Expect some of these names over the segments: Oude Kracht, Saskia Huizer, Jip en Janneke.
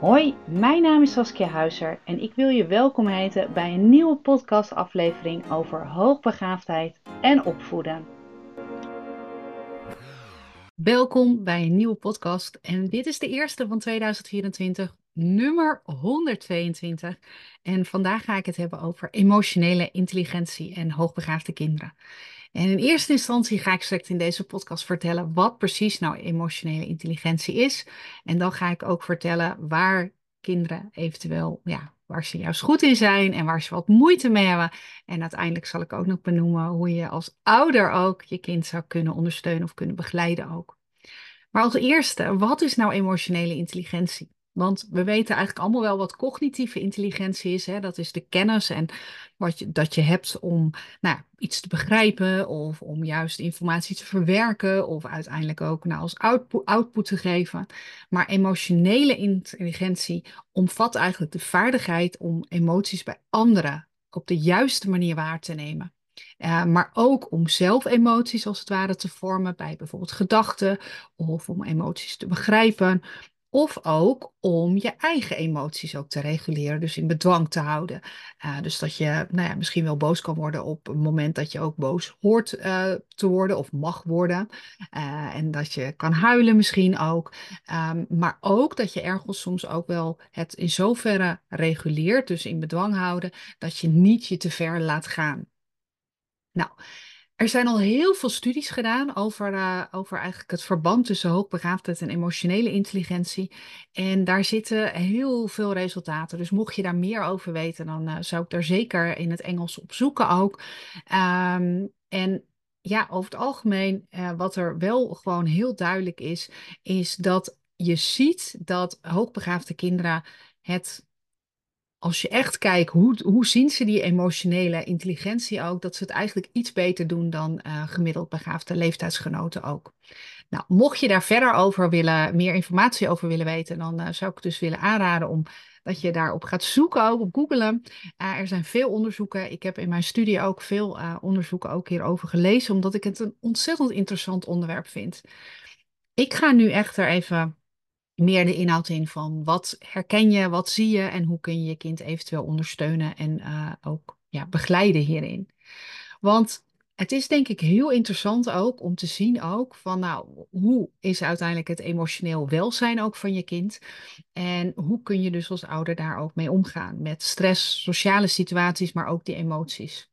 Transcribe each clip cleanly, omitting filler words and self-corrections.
Hoi, mijn naam is Saskia Huizer en ik wil je welkom heten bij een nieuwe podcastaflevering over hoogbegaafdheid en opvoeden. Welkom bij een nieuwe podcast en dit is de eerste van 2024, nummer 122. En vandaag ga ik het hebben over emotionele intelligentie en hoogbegaafde kinderen. En in eerste instantie ga ik straks in deze podcast vertellen wat precies nou emotionele intelligentie is. En dan ga ik ook vertellen waar kinderen eventueel, waar ze juist goed in zijn en waar ze wat moeite mee hebben. En uiteindelijk zal ik ook nog benoemen hoe je als ouder ook je kind zou kunnen ondersteunen of kunnen begeleiden ook. Maar als eerste, wat is nou emotionele intelligentie? Want we weten eigenlijk allemaal wel wat cognitieve intelligentie is. Hè? Dat is de kennis en dat je hebt om iets te begrijpen of om juist informatie te verwerken of uiteindelijk ook als output te geven. Maar emotionele intelligentie omvat eigenlijk de vaardigheid om emoties bij anderen op de juiste manier waar te nemen. Maar ook om zelf emoties als het ware te vormen bij bijvoorbeeld gedachten of om emoties te begrijpen. Of ook om je eigen emoties ook te reguleren, dus in bedwang te houden. Dus dat je misschien wel boos kan worden op het moment dat je ook boos hoort te worden of mag worden. En dat je kan huilen misschien ook. Maar ook dat je ergens soms ook wel het in zoverre reguleert, dus in bedwang houden, dat je niet je te ver laat gaan. Nou, er zijn al heel veel studies gedaan over eigenlijk het verband tussen hoogbegaafdheid en emotionele intelligentie. En daar zitten heel veel resultaten. Dus mocht je daar meer over weten, dan zou ik daar zeker in het Engels op zoeken ook. Over het algemeen, wat er wel gewoon heel duidelijk is dat je ziet dat hoogbegaafde kinderen het... Als je echt kijkt, hoe zien ze die emotionele intelligentie ook, dat ze het eigenlijk iets beter doen dan gemiddeld begaafde leeftijdsgenoten ook. Nou, mocht je daar verder over meer informatie over willen weten, dan zou ik dus willen aanraden om dat je daarop gaat zoeken, ook op googlen. Er zijn veel onderzoeken. Ik heb in mijn studie ook veel onderzoeken ook hierover gelezen, omdat ik het een ontzettend interessant onderwerp vind. Ik ga nu echter even... meer de inhoud in van wat herken je, wat zie je en hoe kun je je kind eventueel ondersteunen en ook begeleiden hierin. Want het is denk ik heel interessant ook om te zien ook van hoe is uiteindelijk het emotioneel welzijn ook van je kind en hoe kun je dus als ouder daar ook mee omgaan met stress, sociale situaties, maar ook die emoties.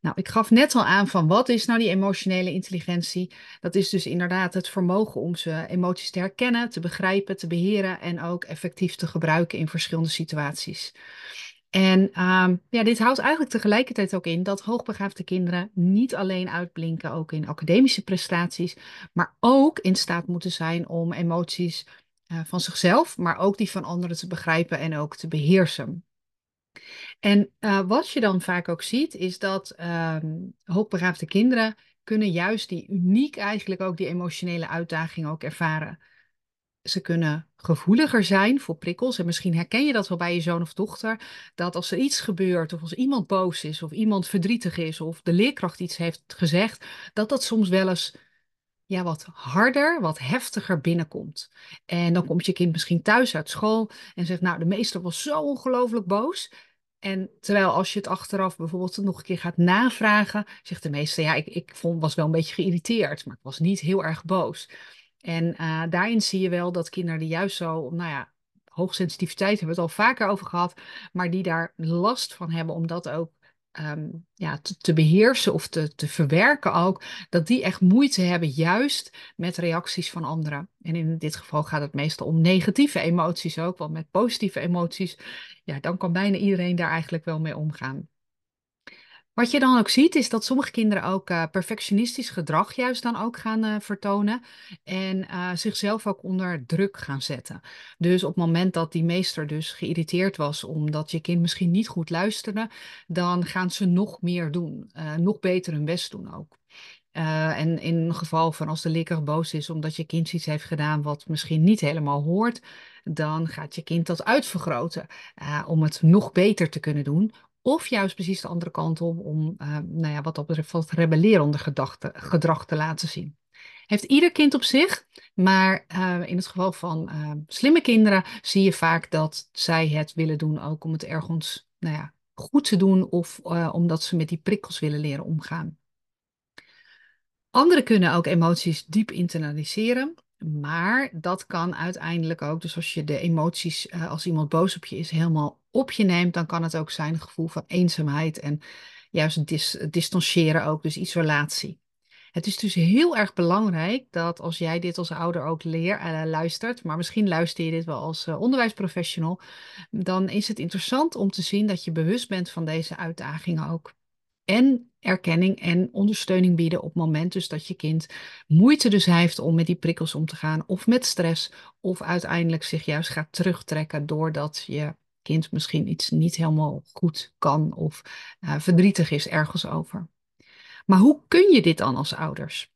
Nou, ik gaf net al aan van wat is nou die emotionele intelligentie? Dat is dus inderdaad het vermogen om ze emoties te herkennen, te begrijpen, te beheren en ook effectief te gebruiken in verschillende situaties. En dit houdt eigenlijk tegelijkertijd ook in dat hoogbegaafde kinderen niet alleen uitblinken, ook in academische prestaties, maar ook in staat moeten zijn om emoties van zichzelf, maar ook die van anderen te begrijpen en ook te beheersen. En wat je dan vaak ook ziet, is dat hoogbegaafde kinderen kunnen juist die emotionele uitdaging ook ervaren. Ze kunnen gevoeliger zijn voor prikkels. En misschien herken je dat wel bij je zoon of dochter. Dat als er iets gebeurt of als iemand boos is of iemand verdrietig is of de leerkracht iets heeft gezegd, dat soms wel eens... wat harder, wat heftiger binnenkomt. En dan komt je kind misschien thuis uit school en zegt, de meester was zo ongelooflijk boos. En terwijl als je het achteraf bijvoorbeeld nog een keer gaat navragen, zegt de meester, was wel een beetje geïrriteerd, maar ik was niet heel erg boos. En daarin zie je wel dat kinderen die juist zo, hoogsensitiviteit hebben we het al vaker over gehad, maar die daar last van hebben, omdat ook, te beheersen of te verwerken ook, dat die echt moeite hebben juist met reacties van anderen. En in dit geval gaat het meestal om negatieve emoties ook, want met positieve emoties, dan kan bijna iedereen daar eigenlijk wel mee omgaan. Wat je dan ook ziet is dat sommige kinderen ook perfectionistisch gedrag juist dan ook gaan vertonen en zichzelf ook onder druk gaan zetten. Dus op het moment dat die meester dus geïrriteerd was omdat je kind misschien niet goed luisterde, dan gaan ze nog meer doen, nog beter hun best doen ook. En in het geval van als de leerkracht boos is omdat je kind iets heeft gedaan wat misschien niet helemaal hoort, dan gaat je kind dat uitvergroten om het nog beter te kunnen doen. Of juist precies de andere kant om wat dat betreft rebellerende gedrag te laten zien. Heeft ieder kind op zich, maar in het geval van slimme kinderen zie je vaak dat zij het willen doen ook om het ergens goed te doen of omdat ze met die prikkels willen leren omgaan. Anderen kunnen ook emoties diep internaliseren, maar dat kan uiteindelijk ook, dus als je de emoties, als iemand boos op je is, helemaal op je neemt, dan kan het ook zijn een gevoel van eenzaamheid en juist distancieren ook, dus isolatie. Het is dus heel erg belangrijk dat als jij dit als ouder ook luistert, maar misschien luister je dit wel als onderwijsprofessional, dan is het interessant om te zien dat je bewust bent van deze uitdagingen ook. En erkenning en ondersteuning bieden op het moment dus dat je kind moeite dus heeft om met die prikkels om te gaan of met stress of uiteindelijk zich juist gaat terugtrekken doordat je kind misschien iets niet helemaal goed kan of verdrietig is ergens over. Maar hoe kun je dit dan als ouders?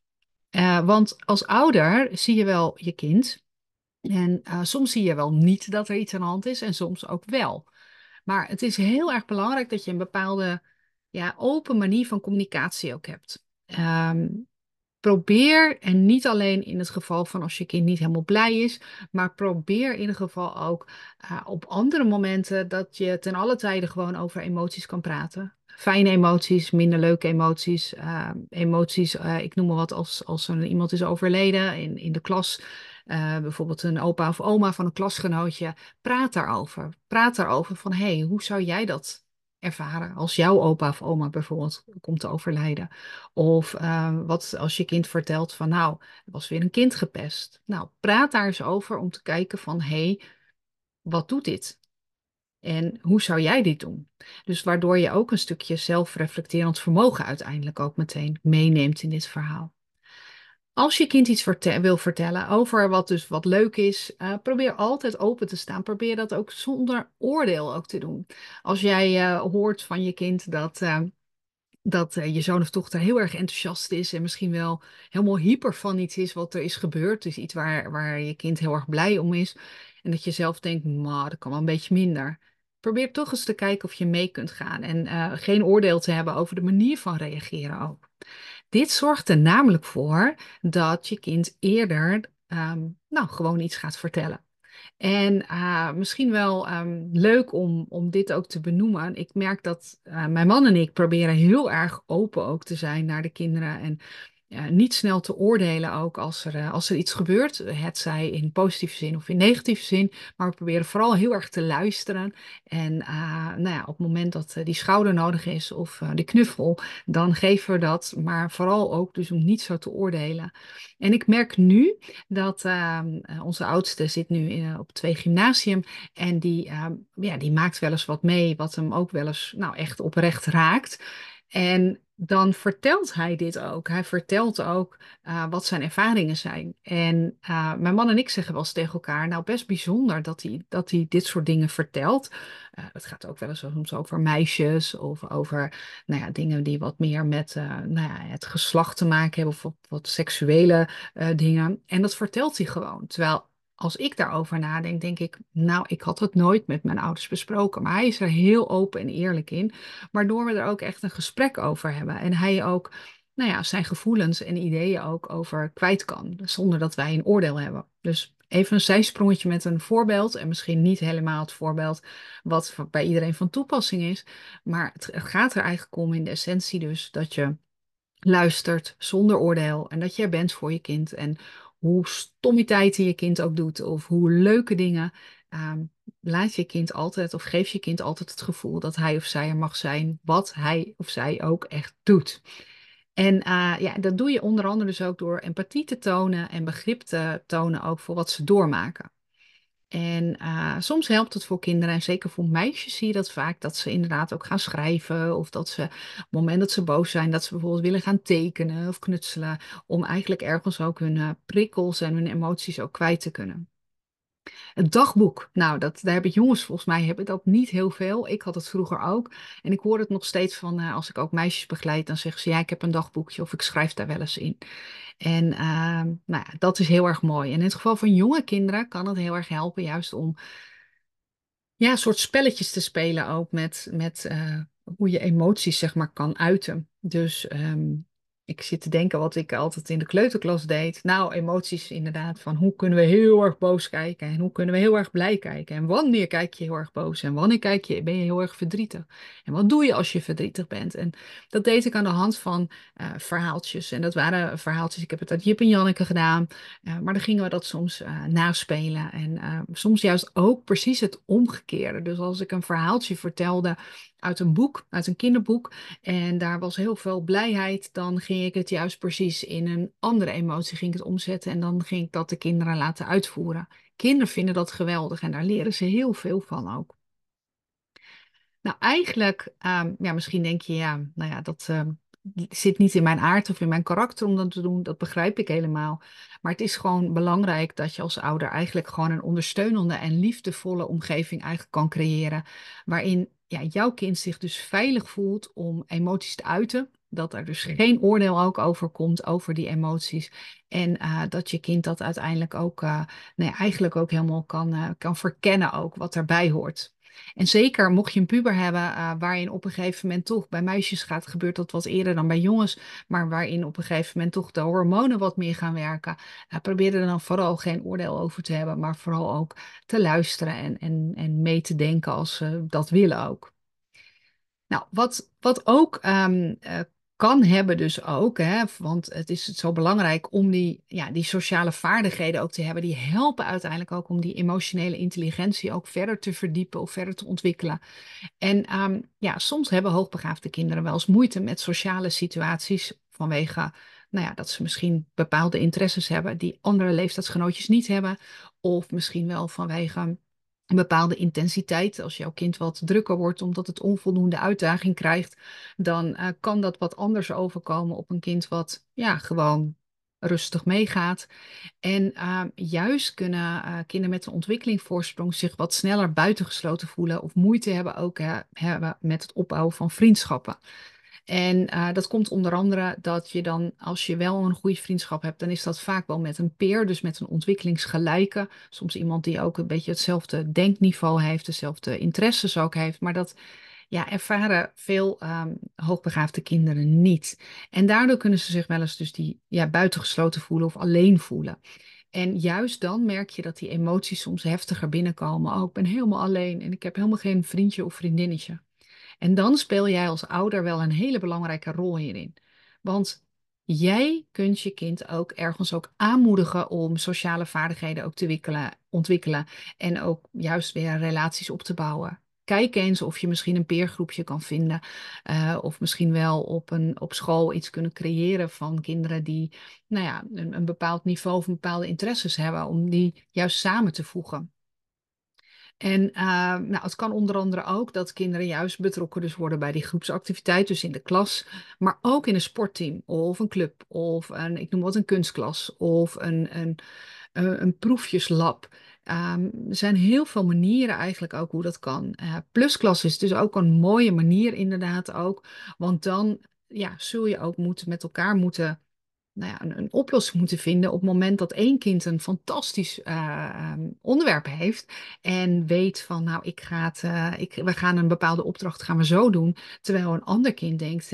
Want als ouder zie je wel je kind en soms zie je wel niet dat er iets aan de hand is en soms ook wel. Maar het is heel erg belangrijk dat je een bepaalde open manier van communicatie ook hebt. Probeer, en niet alleen in het geval van als je kind niet helemaal blij is, maar probeer in ieder geval ook op andere momenten dat je ten alle tijde gewoon over emoties kan praten. Fijne emoties, minder leuke emoties, ik noem maar wat als er iemand is overleden in de klas, bijvoorbeeld een opa of oma van een klasgenootje, praat daarover. Praat daarover van, hey, hoe zou jij dat ervaren als jouw opa of oma bijvoorbeeld komt te overlijden? Of wat als je kind vertelt van, nou, er was weer een kind gepest. Nou, praat daar eens over om te kijken van, hey, wat doet dit? En hoe zou jij dit doen? Dus waardoor je ook een stukje zelfreflecterend vermogen uiteindelijk ook meteen meeneemt in dit verhaal. Als je kind iets wil vertellen over wat leuk is, probeer altijd open te staan. Probeer dat ook zonder oordeel ook te doen. Als jij hoort van je kind dat je zoon of dochter heel erg enthousiast is en misschien wel helemaal hyper van iets is wat er is gebeurd, dus iets waar je kind heel erg blij om is, en dat je zelf denkt, maar dat kan wel een beetje minder. Probeer toch eens te kijken of je mee kunt gaan en geen oordeel te hebben over de manier van reageren ook. Dit zorgt er namelijk voor dat je kind eerder gewoon iets gaat vertellen. En misschien wel leuk om dit ook te benoemen. Ik merk dat mijn man en ik proberen heel erg open ook te zijn naar de kinderen. En niet snel te oordelen ook als er iets gebeurt. Hetzij in positieve zin of in negatieve zin. Maar we proberen vooral heel erg te luisteren. En op het moment dat die schouder nodig is of de knuffel, dan geven we dat. Maar vooral ook dus om niet zo te oordelen. En ik merk nu dat onze oudste zit nu op 2 gymnasium. En die maakt wel eens wat mee wat hem ook wel eens echt oprecht raakt. En dan vertelt hij dit ook. Hij vertelt ook wat zijn ervaringen zijn. En mijn man en ik zeggen wel eens tegen elkaar, nou, best bijzonder dat hij dit soort dingen vertelt. Het gaat ook wel eens soms over meisjes of over dingen die wat meer met het geslacht te maken hebben of wat seksuele dingen. En dat vertelt hij gewoon. Terwijl als ik daarover nadenk, denk ik, ik had het nooit met mijn ouders besproken. Maar hij is er heel open en eerlijk in, waardoor we er ook echt een gesprek over hebben. En hij ook, zijn gevoelens en ideeën ook over kwijt kan, zonder dat wij een oordeel hebben. Dus even een zijsprongetje met een voorbeeld. En misschien niet helemaal het voorbeeld wat bij iedereen van toepassing is. Maar het gaat er eigenlijk om in de essentie dus dat je luistert zonder oordeel. En dat je er bent voor je kind. En hoe stommiteiten je kind ook doet of hoe leuke dingen, laat je kind altijd of geef je kind altijd het gevoel dat hij of zij er mag zijn, wat hij of zij ook echt doet. En dat doe je onder andere dus ook door empathie te tonen en begrip te tonen ook voor wat ze doormaken. En soms helpt het voor kinderen en zeker voor meisjes zie je dat vaak, dat ze inderdaad ook gaan schrijven of dat ze op het moment dat ze boos zijn, dat ze bijvoorbeeld willen gaan tekenen of knutselen om eigenlijk ergens ook hun prikkels en hun emoties ook kwijt te kunnen. Het dagboek, daar hebben jongens volgens mij hebben dat niet heel veel. Ik had het vroeger ook en ik hoor het nog steeds van als ik ook meisjes begeleid, dan zeggen ze ik heb een dagboekje of ik schrijf daar wel eens in. En dat is heel erg mooi. En in het geval van jonge kinderen kan het heel erg helpen juist om soort spelletjes te spelen ook met hoe je emoties kan uiten. Dus Ik zit te denken wat ik altijd in de kleuterklas deed. Nou, emoties inderdaad. Van hoe kunnen we heel erg boos kijken? En hoe kunnen we heel erg blij kijken? En wanneer kijk je heel erg boos? En wanneer ben je heel erg verdrietig? En wat doe je als je verdrietig bent? En dat deed ik aan de hand van verhaaltjes. En dat waren verhaaltjes. Ik heb het uit Jip en Janneke gedaan. Maar dan gingen we dat soms naspelen. En soms juist ook precies het omgekeerde. Dus als ik een verhaaltje vertelde uit een boek, uit een kinderboek. En daar was heel veel blijheid. Dan ging ik het juist precies in een andere emotie ging ik het omzetten. En dan ging ik dat de kinderen laten uitvoeren. Kinderen vinden dat geweldig. En daar leren ze heel veel van ook. Nou, eigenlijk, ja, misschien denk je, ja, nou ja, dat zit niet in mijn aard of in mijn karakter om dat te doen. Dat begrijp ik helemaal. Maar het is gewoon belangrijk dat je als ouder eigenlijk gewoon een ondersteunende en liefdevolle omgeving eigenlijk kan creëren. Waarin ja, jouw kind zich dus veilig voelt om emoties te uiten. Dat er dus geen oordeel ook over komt over die emoties. En dat je kind dat uiteindelijk ook, eigenlijk ook helemaal kan verkennen ook wat daarbij hoort. En zeker mocht je een puber hebben waarin op een gegeven moment toch, bij meisjes gebeurt dat wat eerder dan bij jongens, maar waarin op een gegeven moment toch de hormonen wat meer gaan werken. Probeer er dan vooral geen oordeel over te hebben, maar vooral ook te luisteren en mee te denken als ze dat willen ook. Nou, wat ook kan hebben dus ook, hè, want het is zo belangrijk om die sociale vaardigheden ook te hebben. Die helpen uiteindelijk ook om die emotionele intelligentie ook verder te verdiepen of verder te ontwikkelen. En soms hebben hoogbegaafde kinderen wel eens moeite met sociale situaties vanwege dat ze misschien bepaalde interesses hebben die andere leeftijdsgenootjes niet hebben. Of misschien wel vanwege een bepaalde intensiteit. Als jouw kind wat drukker wordt omdat het onvoldoende uitdaging krijgt, dan kan dat wat anders overkomen op een kind wat gewoon rustig meegaat. En juist kunnen kinderen met een ontwikkelingsvoorsprong zich wat sneller buitengesloten voelen of moeite hebben ook met het opbouwen van vriendschappen. En dat komt onder andere dat je dan, als je wel een goede vriendschap hebt, dan is dat vaak wel met een peer, dus met een ontwikkelingsgelijke. Soms iemand die ook een beetje hetzelfde denkniveau heeft, dezelfde interesses ook heeft. Maar dat ervaren veel hoogbegaafde kinderen niet. En daardoor kunnen ze zich wel eens dus buitengesloten voelen of alleen voelen. En juist dan merk je dat die emoties soms heftiger binnenkomen. Oh, ik ben helemaal alleen en ik heb helemaal geen vriendje of vriendinnetje. En dan speel jij als ouder wel een hele belangrijke rol hierin. Want jij kunt je kind ook ergens ook aanmoedigen om sociale vaardigheden ook te ontwikkelen. En ook juist weer relaties op te bouwen. Kijk eens of je misschien een peergroepje kan vinden. Of misschien wel op school iets kunnen creëren van kinderen die een bepaald niveau of een bepaalde interesses hebben. Om die juist samen te voegen. En het kan onder andere ook dat kinderen juist betrokken dus worden bij die groepsactiviteit, dus in de klas, maar ook in een sportteam of een club of een kunstklas of een proefjeslab. Er zijn heel veel manieren eigenlijk ook hoe dat kan. Plusklas is dus ook een mooie manier inderdaad ook, want dan zul je ook met elkaar moeten een oplossing moeten vinden op het moment dat één kind een fantastisch onderwerp heeft en weet van we gaan een bepaalde opdracht gaan we zo doen, terwijl een ander kind denkt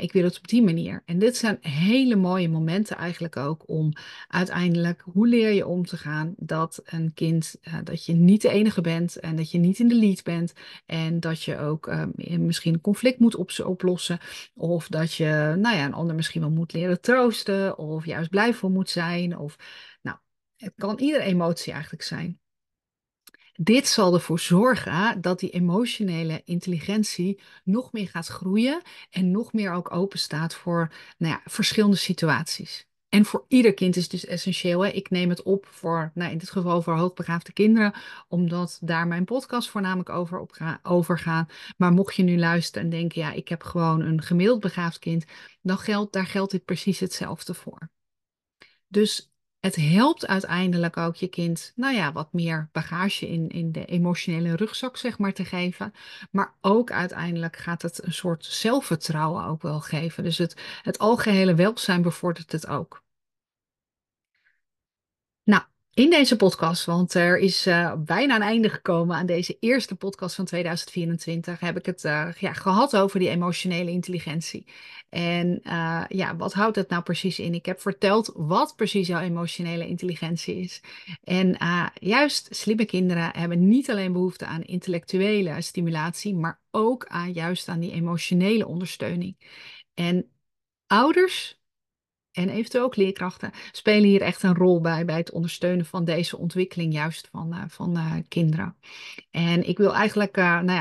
ik wil het op die manier. En dit zijn hele mooie momenten eigenlijk ook om uiteindelijk, hoe leer je om te gaan dat een kind, dat je niet de enige bent en dat je niet in de lead bent en dat je ook misschien een conflict moet oplossen of dat je een ander misschien wel moet leren troosten of juist blij voor moet zijn. Of, het kan iedere emotie eigenlijk zijn. Dit zal ervoor zorgen dat die emotionele intelligentie nog meer gaat groeien en nog meer ook open staat voor verschillende situaties. En voor ieder kind is het dus essentieel. Hè? Ik neem het op voor, in dit geval voor hoogbegaafde kinderen, omdat daar mijn podcast voornamelijk over gaat. Maar mocht je nu luisteren en denken, ik heb gewoon een gemiddeld begaafd kind, dan geldt dit precies hetzelfde voor. Dus het helpt uiteindelijk ook je kind, wat meer bagage in de emotionele rugzak, zeg maar, te geven. Maar ook uiteindelijk gaat het een soort zelfvertrouwen ook wel geven. Dus het algehele welzijn bevordert het ook. Nou, in deze podcast, want er is bijna een einde gekomen aan deze eerste podcast van 2024, heb ik het gehad over die emotionele intelligentie. En wat houdt het nou precies in? Ik heb verteld wat precies jouw emotionele intelligentie is. En juist slimme kinderen hebben niet alleen behoefte aan intellectuele stimulatie, maar ook aan die emotionele ondersteuning. En ouders en eventueel ook leerkrachten spelen hier echt een rol bij het ondersteunen van deze ontwikkeling juist van kinderen. En ik wil eigenlijk,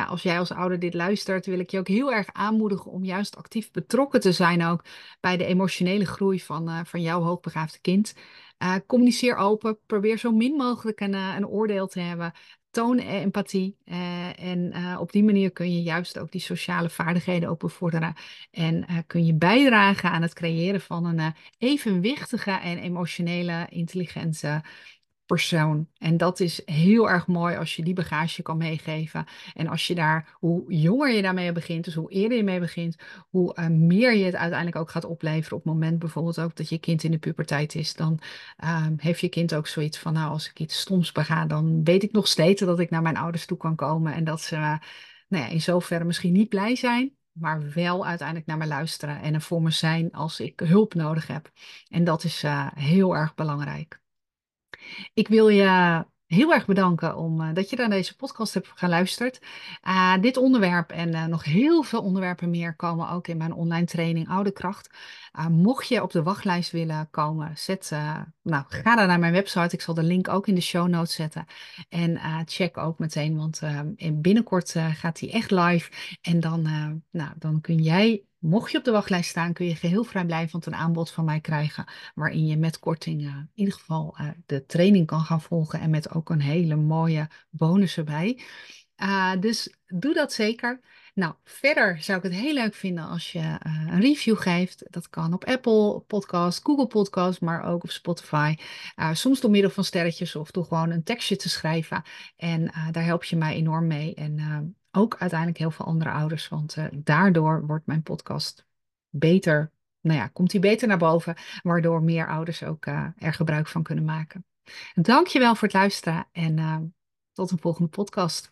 als jij als ouder dit luistert, wil ik je ook heel erg aanmoedigen om juist actief betrokken te zijn ook bij de emotionele groei van jouw hoogbegaafde kind. Communiceer open, probeer zo min mogelijk een oordeel te hebben. Toon empathie en op die manier kun je juist ook die sociale vaardigheden ook bevorderen. En kun je bijdragen aan het creëren van een evenwichtige en emotionele intelligente persoon. En dat is heel erg mooi als je die bagage kan meegeven. En als je hoe jonger je daarmee begint, dus hoe eerder je mee begint, hoe meer je het uiteindelijk ook gaat opleveren. Op het moment bijvoorbeeld ook dat je kind in de puberteit is, dan heeft je kind ook zoiets van, als ik iets stoms bega, dan weet ik nog steeds dat ik naar mijn ouders toe kan komen. En dat ze in zoverre misschien niet blij zijn, maar wel uiteindelijk naar me luisteren en er voor me zijn als ik hulp nodig heb. En dat is heel erg belangrijk. Ik wil je heel erg bedanken dat je naar deze podcast hebt geluisterd. Dit onderwerp en nog heel veel onderwerpen meer komen ook in mijn online training Oude Kracht. Mocht je op de wachtlijst willen komen, ga dan naar mijn website. Ik zal de link ook in de show notes zetten. En check ook meteen, want binnenkort gaat die echt live. En dan kun jij, mocht je op de wachtlijst staan, kun je geheel vrijblijvend een aanbod van mij krijgen, waarin je met korting in ieder geval de training kan gaan volgen en met ook een hele mooie bonus erbij. Dus doe dat zeker. Nou, verder zou ik het heel leuk vinden als je een review geeft. Dat kan op Apple Podcast, Google Podcast, maar ook op Spotify. Soms door middel van sterretjes of door gewoon een tekstje te schrijven. En daar help je mij enorm mee. En ook uiteindelijk heel veel andere ouders, want daardoor wordt mijn podcast beter. Komt die beter naar boven, waardoor meer ouders ook er gebruik van kunnen maken. Dankjewel voor het luisteren en tot een volgende podcast.